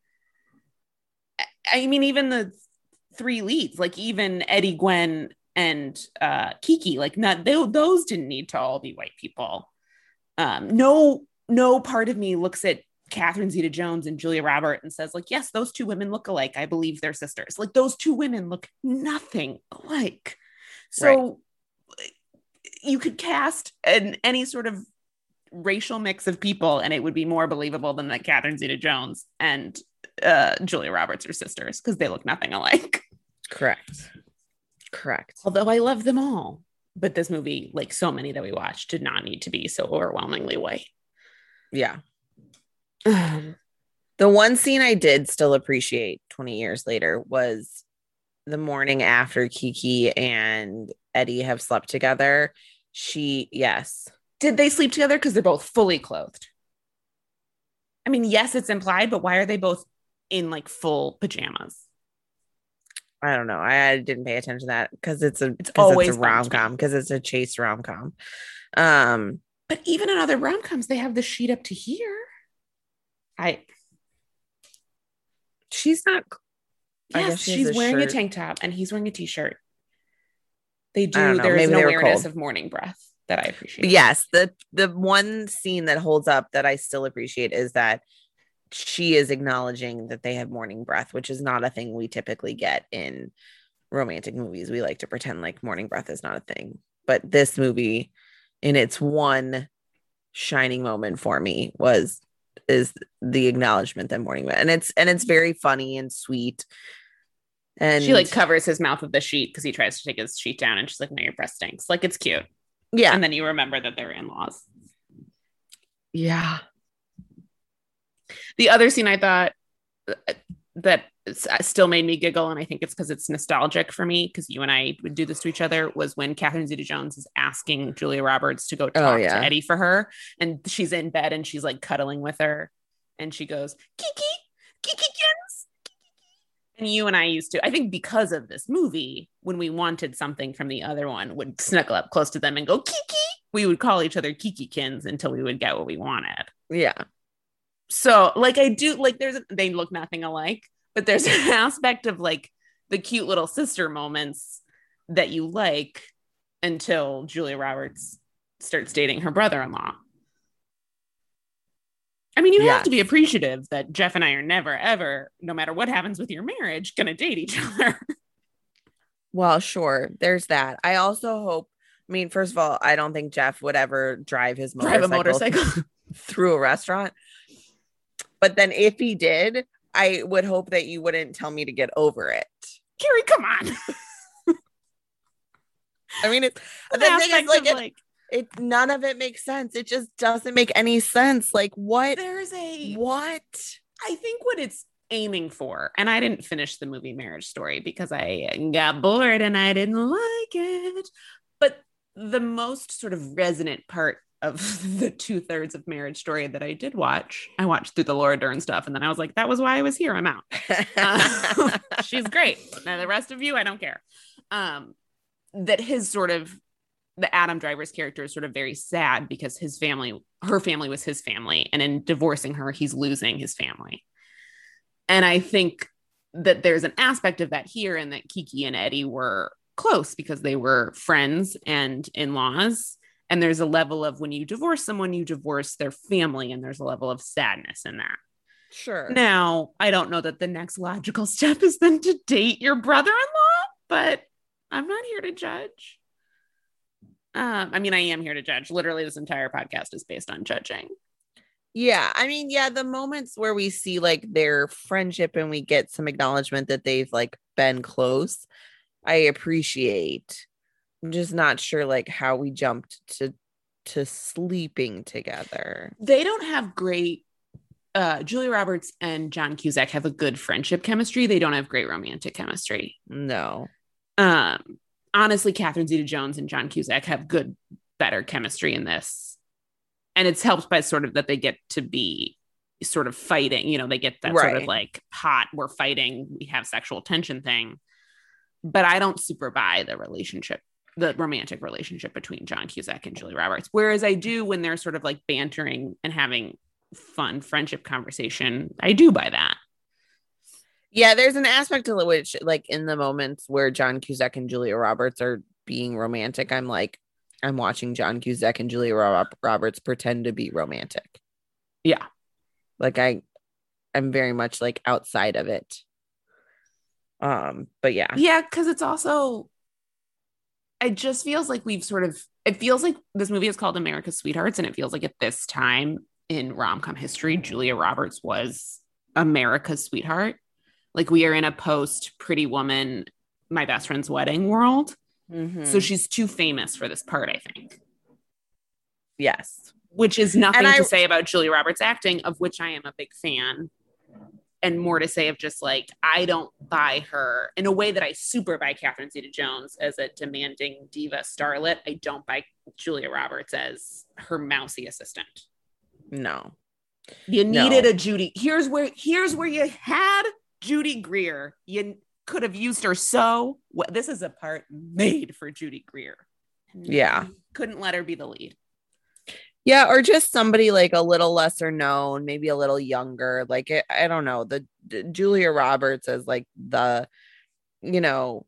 I mean, even the three leads, like even Eddie, Gwen, and uh, Kiki, like not they, those didn't need to all be white people. Um, no, no part of me looks at Catherine Zeta-Jones and Julia Roberts and says like, yes, those two women look alike. I believe they're sisters. Like those two women look nothing alike. So right. You could cast an, any sort of racial mix of people and it would be more believable than that Catherine Zeta-Jones and uh, Julia Roberts are sisters because they look nothing alike. Correct. Correct. Although I love them all, but this movie, like so many that we watched, did not need to be so overwhelmingly white. Yeah. The one scene I did still appreciate twenty years later was the morning after Kiki and Eddie have slept together. She, yes. Did they sleep together? Because they're both fully clothed. I mean, yes, it's implied, but why are they both in like full pajamas? I don't know. I, I didn't pay attention to that because it's a it's always a rom-com because it's a chase rom-com. Um, but even in other rom-coms, they have the sheet up to here. I she's not yes she she's a wearing shirt. A tank top and he's wearing a t-shirt. They do there Maybe is an awareness cold. Of morning breath that I appreciate. But yes, the the one scene that holds up that I still appreciate is that she is acknowledging that they have morning breath, which is not a thing we typically get in romantic movies. We like to pretend like morning breath is not a thing, but this movie in its one shining moment for me was is the acknowledgement that morning, and it's and it's very funny and sweet. And she like covers his mouth with the sheet because he tries to take his sheet down, and she's like, "No, your breath stinks." Like it's cute, yeah. And then you remember that they're in-laws. Yeah. The other scene I thought that still made me giggle, and I think it's because it's nostalgic for me because you and I would do this to each other, was when Catherine Zeta-Jones is asking Julia Roberts to go talk oh, yeah. to Eddie for her, and she's in bed and she's like cuddling with her and she goes Kiki Kiki Jens. And you and I used to, I think because of this movie, when we wanted something from the other one, would snuggle up close to them and go Kiki. We would call each other Kikikins until we would get what we wanted. Yeah. So like I do like there's they look nothing alike, but there's an aspect of like the cute little sister moments that you like until Julia Roberts starts dating her brother-in-law. I mean, you yes. have to be appreciative that Jeff and I are never, ever, no matter what happens with your marriage, going to date each other. Well, sure. There's that. I also hope, I mean, first of all, I don't think Jeff would ever drive his motorcycle, drive a motorcycle. through a restaurant. But then if he did, I would hope that you wouldn't tell me to get over it. Carrie, come on. I mean, it's the, the thing is, like, it, like it, none of it makes sense. It just doesn't make any sense. Like what? There's a, what? I think what it's aiming for. And I didn't finish the movie Marriage Story because I got bored and I didn't like it. But the most sort of resonant part of the two thirds of Marriage Story that I did watch, I watched through the Laura Dern stuff. And then I was like, that was why I was here. I'm out. Uh, she's great. Now the rest of you, I don't care. Um, that his sort of, the Adam Driver's character is sort of very sad because his family, her family was his family. And in divorcing her, he's losing his family. And I think that there's an aspect of that here, and that Kiki and Eddie were close because they were friends and in-laws. And there's a level of, when you divorce someone, you divorce their family, and there's a level of sadness in that. Sure. Now, I don't know that the next logical step is then to date your brother-in-law, but I'm not here to judge. Um, I mean, I am here to judge. Literally, this entire podcast is based on judging. Yeah. I mean, yeah, the moments where we see like their friendship and we get some acknowledgement that they've like been close, I appreciate. I'm just not sure like how we jumped to to sleeping together. They don't have great uh Julia Roberts and John Cusack have a good friendship chemistry. They don't have great romantic chemistry. No. Um honestly, Catherine Zeta-Jones and John Cusack have good, better chemistry in this. And it's helped by sort of that they get to be sort of fighting, you know, they get that right. Sort of like hot, we're fighting, we have sexual tension thing. But I don't super buy the relationship, the romantic relationship between John Cusack and Julia Roberts. Whereas I do when they're sort of like bantering and having fun friendship conversation, I do buy that. Yeah, there's an aspect to which like in the moments where John Cusack and Julia Roberts are being romantic, I'm like, I'm watching John Cusack and Julia Rob- Roberts pretend to be romantic. Yeah. Like I, I'm very much like outside of it. Um, but yeah. Yeah. Cause it's also, it just feels like we've sort of, it feels like this movie is called America's Sweethearts. And it feels like at this time in rom-com history, Julia Roberts was America's sweetheart. Like we are in a post Pretty Woman, My Best Friend's Wedding world. Mm-hmm. So she's too famous for this part, I think. Yes. Which is nothing I, to say about Julia Roberts' acting, of which I am a big fan. And more to say of just like, I don't buy her in a way that I super buy Catherine Zeta-Jones as a demanding diva starlet. I don't buy Julia Roberts as her mousy assistant. No. You needed no. a Judy. Here's where, here's where you had Judy Greer. You could have used her. So what, this is a part made for Judy Greer. Yeah. Couldn't let her be the lead. Yeah. Or just somebody like a little lesser known, maybe a little younger. Like, it, I don't know, the d- Julia Roberts as like the, you know,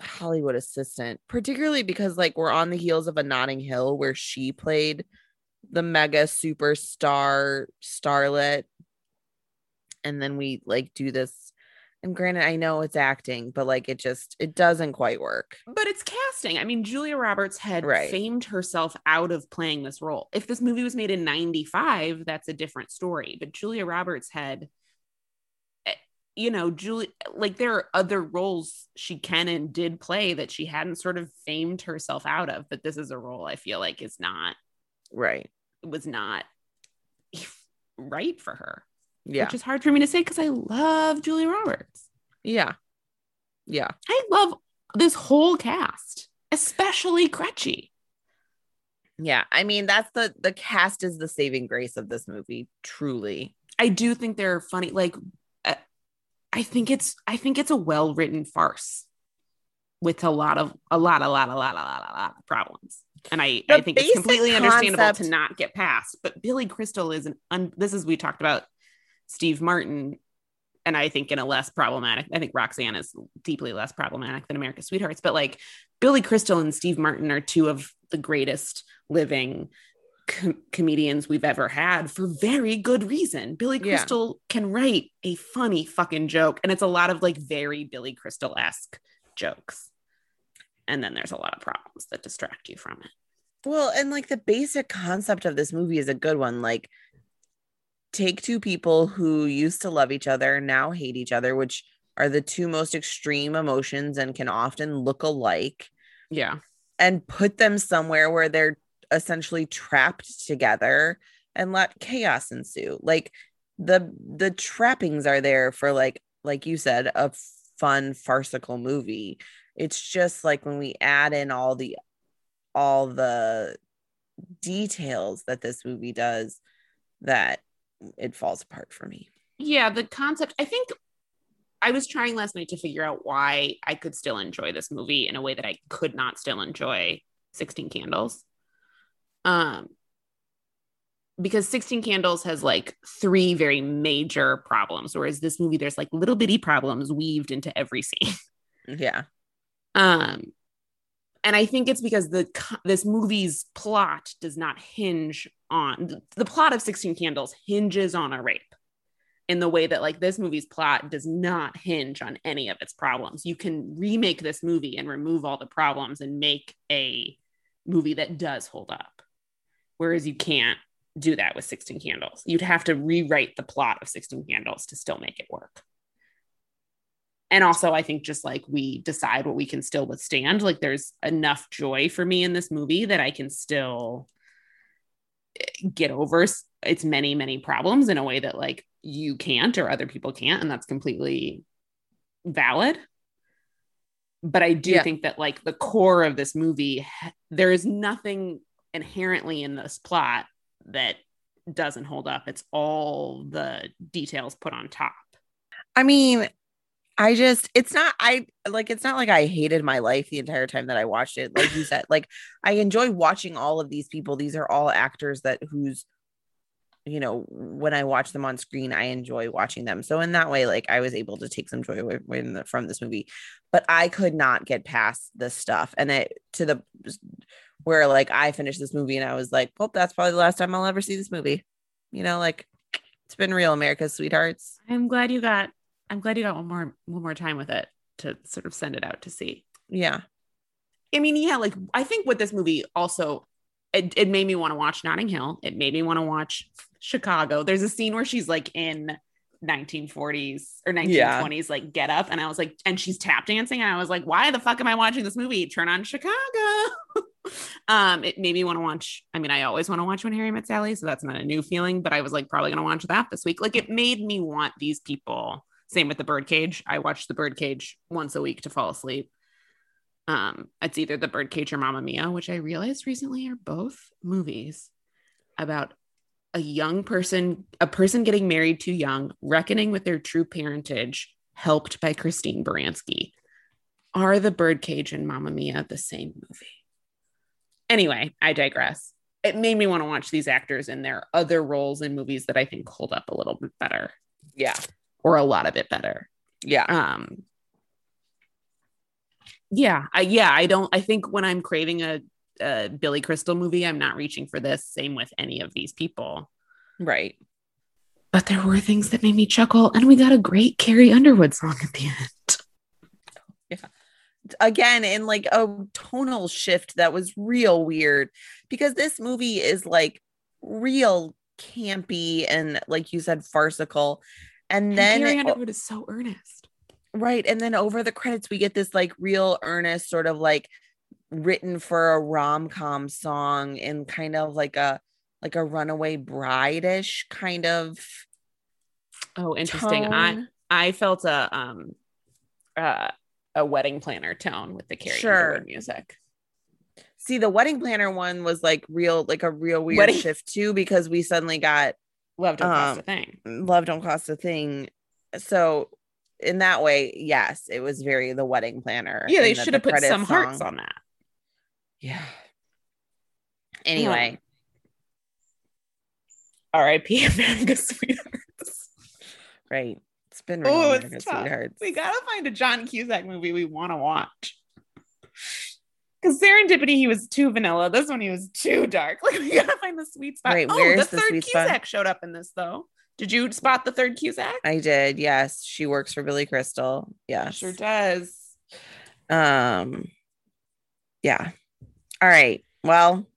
Hollywood assistant, particularly because like we're on the heels of a Notting Hill where she played the mega superstar starlet. And then we like do this. And granted, I know it's acting, but like it just, it doesn't quite work. But it's casting. I mean, Julia Roberts had right. famed herself out of playing this role. If this movie was made in ninety-five, that's a different story. But Julia Roberts had, you know, Julie, like there are other roles she can and did play that she hadn't sort of famed herself out of. But this is a role I feel like is not, right. It was not right for her. Yeah. Which is hard for me to say because I love Julia Roberts. Yeah. Yeah. I love this whole cast, especially Crutchy. Yeah. I mean, that's the, the cast is the saving grace of this movie. Truly. I do think they're funny. Like, uh, I think it's, I think it's a well-written farce with a lot of, a lot, a lot, a lot, a lot, a lot of problems. And I, I think it's completely understandable to not get past, but Billy Crystal is an, un- this is, we talked about Steve Martin, and I think in a less problematic, I think Roxanne is deeply less problematic than America's Sweethearts, but like Billy Crystal and Steve Martin are two of the greatest living com- comedians we've ever had for very good reason. Billy Crystal yeah. can write a funny fucking joke, and it's a lot of like very Billy Crystal-esque jokes. And then there's a lot of problems that distract you from it. Well, and like the basic concept of this movie is a good one. Like, take two people who used to love each other and now hate each other, which are the two most extreme emotions and can often look alike. Yeah. And put them somewhere where they're essentially trapped together and let chaos ensue. Like the the trappings are there for, like like you said, a fun farcical movie. It's just like when we add in all the all the details that this movie does, that it falls apart for me. Yeah, the concept, I think I was trying last night to figure out why I could still enjoy this movie in a way that I could not still enjoy sixteen Candles. Um, because sixteen Candles has like three very major problems, whereas this movie, there's like little bitty problems weaved into every scene. Yeah. Um, and I think it's because the this movie's plot does not hinge on the plot of sixteen Candles hinges on a rape. In the way that, like, this movie's plot does not hinge on any of its problems. You can remake this movie and remove all the problems and make a movie that does hold up. Whereas you can't do that with sixteen Candles. You'd have to rewrite the plot of sixteen Candles to still make it work. And also, I think just like we decide what we can still withstand, like there's enough joy for me in this movie that I can still get over its many, many problems in a way that, like, you can't or other people can't, and that's completely valid. But I do yeah. think that, like, the core of this movie, there is nothing inherently in this plot that doesn't hold up. It's all the details put on top. I mean, I just, it's not, I like, it's not like I hated my life the entire time that I watched it. Like you said, like, I enjoy watching all of these people. These are all actors that whose you know, when I watch them on screen, I enjoy watching them. So in that way, like, I was able to take some joy away from, the, from this movie, but I could not get past this stuff. And it to the where like I finished this movie and I was like, well, that's probably the last time I'll ever see this movie. You know, like, it's been real, America's Sweethearts. I'm glad you got, I'm glad you got one more, one more time with it to sort of send it out to sea. Yeah. I mean, yeah, like, I think what this movie also, it, it made me want to watch Notting Hill. It made me want to watch Chicago. There's a scene where she's like in nineteen forties or nineteen twenties yeah. like get up, and I was like, and she's tap dancing, and I was like, why the fuck am I watching this movie? Turn on Chicago. um it made me want to watch, I mean, I always want to watch When Harry Met Sally, so that's not a new feeling, but I was like probably gonna watch that this week. Like, it made me want these people. Same with The Birdcage. I watch The Birdcage once a week to fall asleep. Um it's either The Birdcage or Mamma Mia, which I realized recently are both movies about a young person, a person getting married too young, reckoning with their true parentage, helped by Christine Baranski. Are The Birdcage and Mamma Mia the same movie? Anyway, I digress. It made me want to watch these actors in their other roles in movies that I think hold up a little bit better. Yeah. Or a lot of it better. Yeah. Um. Yeah. I, yeah. I don't, I think when I'm craving a, Uh, Billy Crystal movie, I'm not reaching for this. Same with any of these people, right? But there were things that made me chuckle, and we got a great Carrie Underwood song at the end. Yeah, again, in like a tonal shift that was real weird, because this movie is like real campy and, like you said, farcical, and, and then Carrie Underwood is so earnest, right? And then over the credits, we get this like real earnest sort of like written for a rom-com song and kind of like a like a Runaway Bride-ish kind of oh interesting tone. I I felt a um uh a Wedding Planner tone with the Carrie sure. Underwood music. See, the Wedding Planner one was like real like a real weird wedding shift too, because we suddenly got Love Don't um, Cost a Thing. Love Don't Cost a Thing. So in that way, yes, it was very The Wedding Planner. Yeah, they the, should have the put some song. Hearts on that. Yeah. Anyway. Yeah. R I P America's Sweethearts. Right. It's been real oh, America's Sweethearts. We gotta find a John Cusack movie we want to watch. Because Serendipity, he was too vanilla. This one, he was too dark. Like, we gotta find the sweet spot. Right, oh, where's the, the third Cusack spot? Showed up in this though. Did you spot the third Cusack? I did. Yes, she works for Billy Crystal. Yes, sure does. Um, yeah. All right. Well,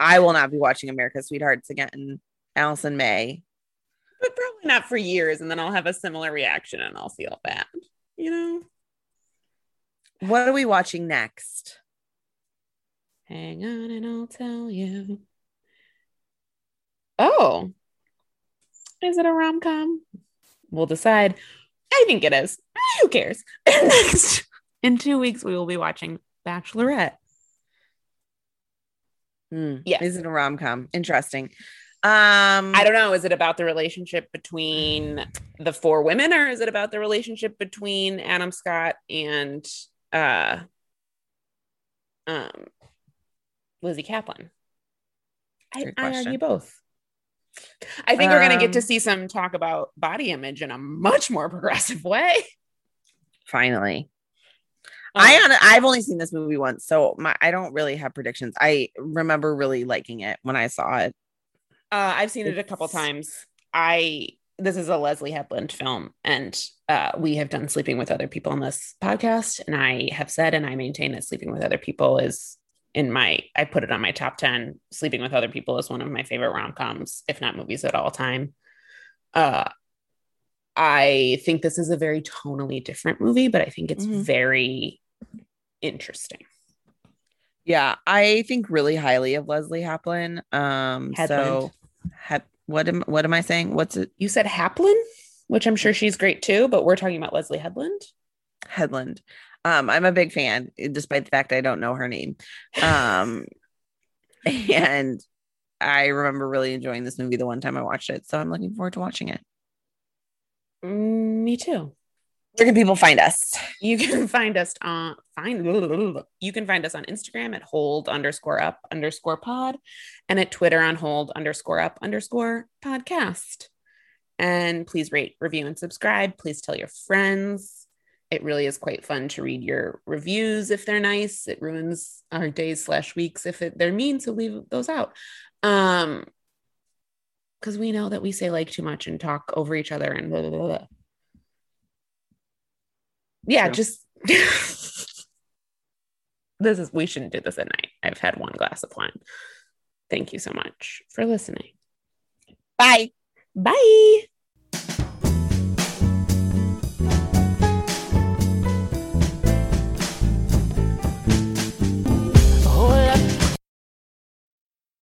I will not be watching America's Sweethearts again. Allison May, but probably not for years. And then I'll have a similar reaction, and I'll feel bad. You know. What are we watching next? Hang on, and I'll tell you. Oh. Is it a rom-com? We'll decide. I think it is. Who cares? Next, in two weeks, we will be watching Bachelorette. Mm, yeah. Is it a rom-com? Interesting. Um, I don't know. Is it about the relationship between the four women, or is it about the relationship between Adam Scott and uh, um, Lizzie Kaplan? I, I argue both. I think um, we're going to get to see some talk about body image in a much more progressive way. Finally. Um, I on, I've only seen this movie once, so my, I don't really have predictions. I remember really liking it when I saw it. Uh, I've seen it's, it a couple times. I This is a Leslye Headland film, and uh, we have done Sleeping with Other People on this podcast, and I have said and I maintain that Sleeping with Other People is... In my, I put it on my top ten. Sleeping with Other People is one of my favorite rom-coms, if not movies at all time. Uh, I think this is a very tonally different movie, but I think it's mm-hmm. very interesting. Yeah, I think really highly of Leslye Headland. Um, Headland. So, ha- what am what am I saying? What's it? You said Haplin, which I'm sure she's great too, but we're talking about Leslye Headland. Headland. Um, I'm a big fan, despite the fact I don't know her name. Um, and I remember really enjoying this movie the one time I watched it. So I'm looking forward to watching it. Mm, me too. Where can people find us? You can find us on find you can find us on Instagram at hold underscore up underscore pod and at Twitter on hold underscore up underscore podcast. And please rate, review, and subscribe. Please tell your friends. It really is quite fun to read your reviews if they're nice. It ruins our days slash weeks if it, they're mean, so leave those out. Um, because we know that we say like too much and talk over each other and blah, blah, blah, blah. Yeah, true. Just this is we shouldn't do this at night. I've had one glass of wine. Thank you so much for listening. Bye. Bye.